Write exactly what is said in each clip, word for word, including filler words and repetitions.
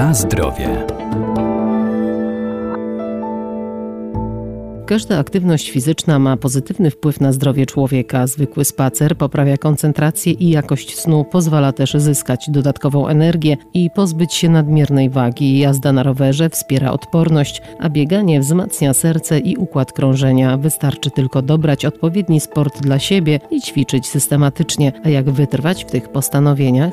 Na zdrowie. Każda aktywność fizyczna ma pozytywny wpływ na zdrowie człowieka. Zwykły spacer poprawia koncentrację i jakość snu, pozwala też zyskać dodatkową energię i pozbyć się nadmiernej wagi. Jazda na rowerze wspiera odporność, a bieganie wzmacnia serce i układ krążenia. Wystarczy tylko dobrać odpowiedni sport dla siebie i ćwiczyć systematycznie. A jak wytrwać w tych postanowieniach?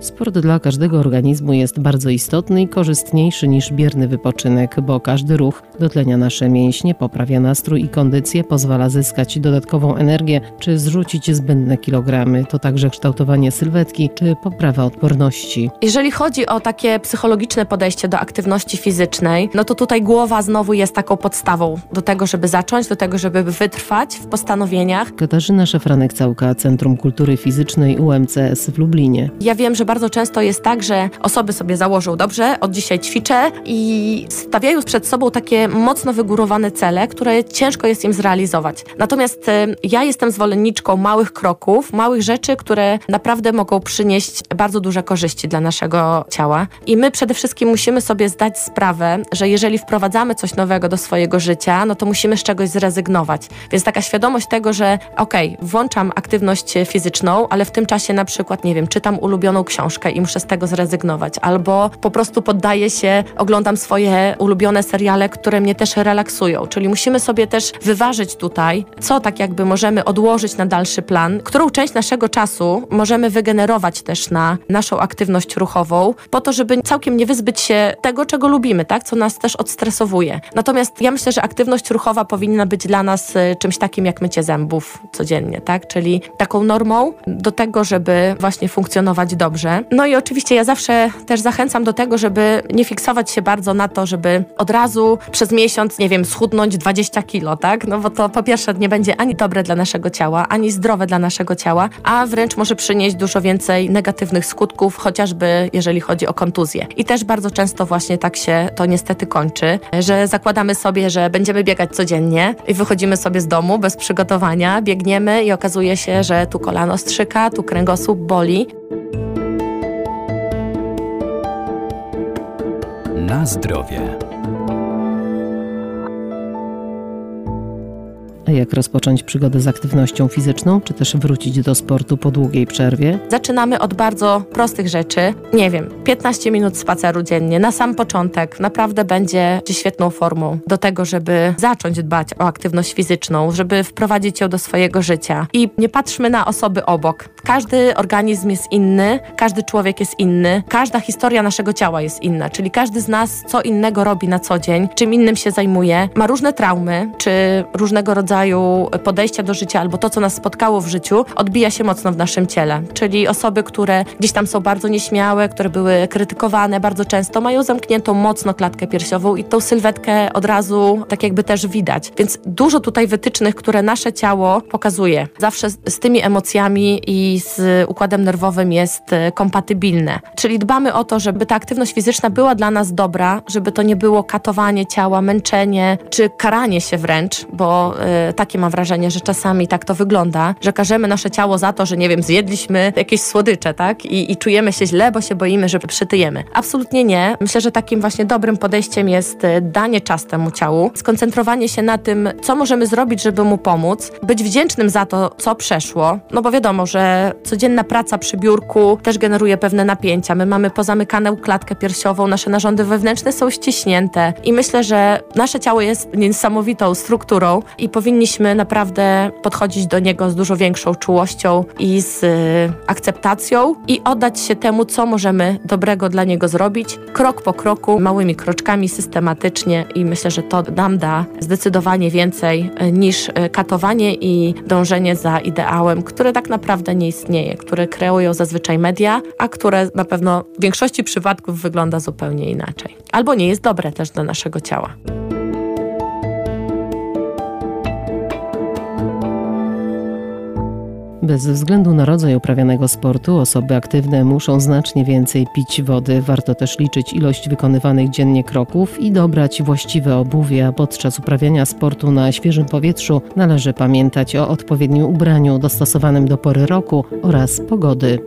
Sport dla każdego organizmu jest bardzo istotny i korzystniejszy niż bierny wypoczynek, bo każdy ruch dotlenia nasze mięśnie, poprawia nastrój i kondycję, pozwala zyskać dodatkową energię czy zrzucić zbędne kilogramy. To także kształtowanie sylwetki czy poprawa odporności. Jeżeli chodzi o takie psychologiczne podejście do aktywności fizycznej, no to tutaj głowa znowu jest taką podstawą do tego, żeby zacząć, do tego, żeby wytrwać w postanowieniach. Katarzyna Szafranek-Całka, Centrum Kultury Fizycznej U M C S w Lublinie. Ja wiem, że bardzo Bardzo często jest tak, że osoby sobie założą: dobrze, od dzisiaj ćwiczę, i stawiają przed sobą takie mocno wygórowane cele, które ciężko jest im zrealizować. Natomiast ja jestem zwolenniczką małych kroków, małych rzeczy, które naprawdę mogą przynieść bardzo duże korzyści dla naszego ciała. I my przede wszystkim musimy sobie zdać sprawę, że jeżeli wprowadzamy coś nowego do swojego życia, no to musimy z czegoś zrezygnować. Więc taka świadomość tego, że okej, okay, włączam aktywność fizyczną, ale w tym czasie na przykład, nie wiem, czytam ulubioną książkę i muszę z tego zrezygnować. Albo po prostu poddaję się, oglądam swoje ulubione seriale, które mnie też relaksują. Czyli musimy sobie też wyważyć tutaj, co tak jakby możemy odłożyć na dalszy plan, którą część naszego czasu możemy wygenerować też na naszą aktywność ruchową, po to, żeby całkiem nie wyzbyć się tego, czego lubimy, tak? Co nas też odstresowuje. Natomiast ja myślę, że aktywność ruchowa powinna być dla nas czymś takim jak mycie zębów codziennie, tak? Czyli taką normą do tego, żeby właśnie funkcjonować dobrze. No i oczywiście ja zawsze też zachęcam do tego, żeby nie fiksować się bardzo na to, żeby od razu przez miesiąc, nie wiem, schudnąć dwadzieścia kilo, tak? No bo to po pierwsze nie będzie ani dobre dla naszego ciała, ani zdrowe dla naszego ciała, a wręcz może przynieść dużo więcej negatywnych skutków, chociażby jeżeli chodzi o kontuzję. I też bardzo często właśnie tak się to niestety kończy, że zakładamy sobie, że będziemy biegać codziennie i wychodzimy sobie z domu bez przygotowania, biegniemy i okazuje się, że tu kolano strzyka, tu kręgosłup boli. Na zdrowie. A jak rozpocząć przygodę z aktywnością fizyczną, czy też wrócić do sportu po długiej przerwie? Zaczynamy od bardzo prostych rzeczy. Nie wiem, piętnaście minut spaceru dziennie na sam początek naprawdę będzie świetną formą do tego, żeby zacząć dbać o aktywność fizyczną, żeby wprowadzić ją do swojego życia. I nie patrzmy na osoby obok. Każdy organizm jest inny, każdy człowiek jest inny, każda historia naszego ciała jest inna, czyli każdy z nas co innego robi na co dzień, czym innym się zajmuje, ma różne traumy, czy różnego rodzaju podejścia do życia albo to, co nas spotkało w życiu, odbija się mocno w naszym ciele. Czyli osoby, które gdzieś tam są bardzo nieśmiałe, które były krytykowane bardzo często, mają zamkniętą mocno klatkę piersiową i tą sylwetkę od razu tak jakby też widać. Więc dużo tutaj wytycznych, które nasze ciało pokazuje. Zawsze z tymi emocjami i z układem nerwowym jest kompatybilne. Czyli dbamy o to, żeby ta aktywność fizyczna była dla nas dobra, żeby to nie było katowanie ciała, męczenie czy karanie się wręcz, bo y, takie mam wrażenie, że czasami tak to wygląda, że karzemy nasze ciało za to, że nie wiem, zjedliśmy jakieś słodycze, tak? I, i czujemy się źle, bo się boimy, że przytyjemy. Absolutnie nie. Myślę, że takim właśnie dobrym podejściem jest danie czas temu ciału, skoncentrowanie się na tym, co możemy zrobić, żeby mu pomóc, być wdzięcznym za to, co przeszło, no bo wiadomo, że codzienna praca przy biurku też generuje pewne napięcia. My mamy pozamykaną klatkę piersiową, nasze narządy wewnętrzne są ściśnięte i myślę, że nasze ciało jest niesamowitą strukturą i powinno Powinniśmy naprawdę podchodzić do niego z dużo większą czułością i z y, akceptacją i oddać się temu, co możemy dobrego dla niego zrobić, krok po kroku, małymi kroczkami, systematycznie, i myślę, że to nam da zdecydowanie więcej y, niż y, katowanie i dążenie za ideałem, które tak naprawdę nie istnieje, które kreują zazwyczaj media, a które na pewno w większości przypadków wygląda zupełnie inaczej. Albo nie jest dobre też dla naszego ciała. Bez względu na rodzaj uprawianego sportu osoby aktywne muszą znacznie więcej pić wody. Warto też liczyć ilość wykonywanych dziennie kroków i dobrać właściwe obuwie, a podczas uprawiania sportu na świeżym powietrzu należy pamiętać o odpowiednim ubraniu dostosowanym do pory roku oraz pogody.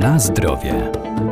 Na zdrowie.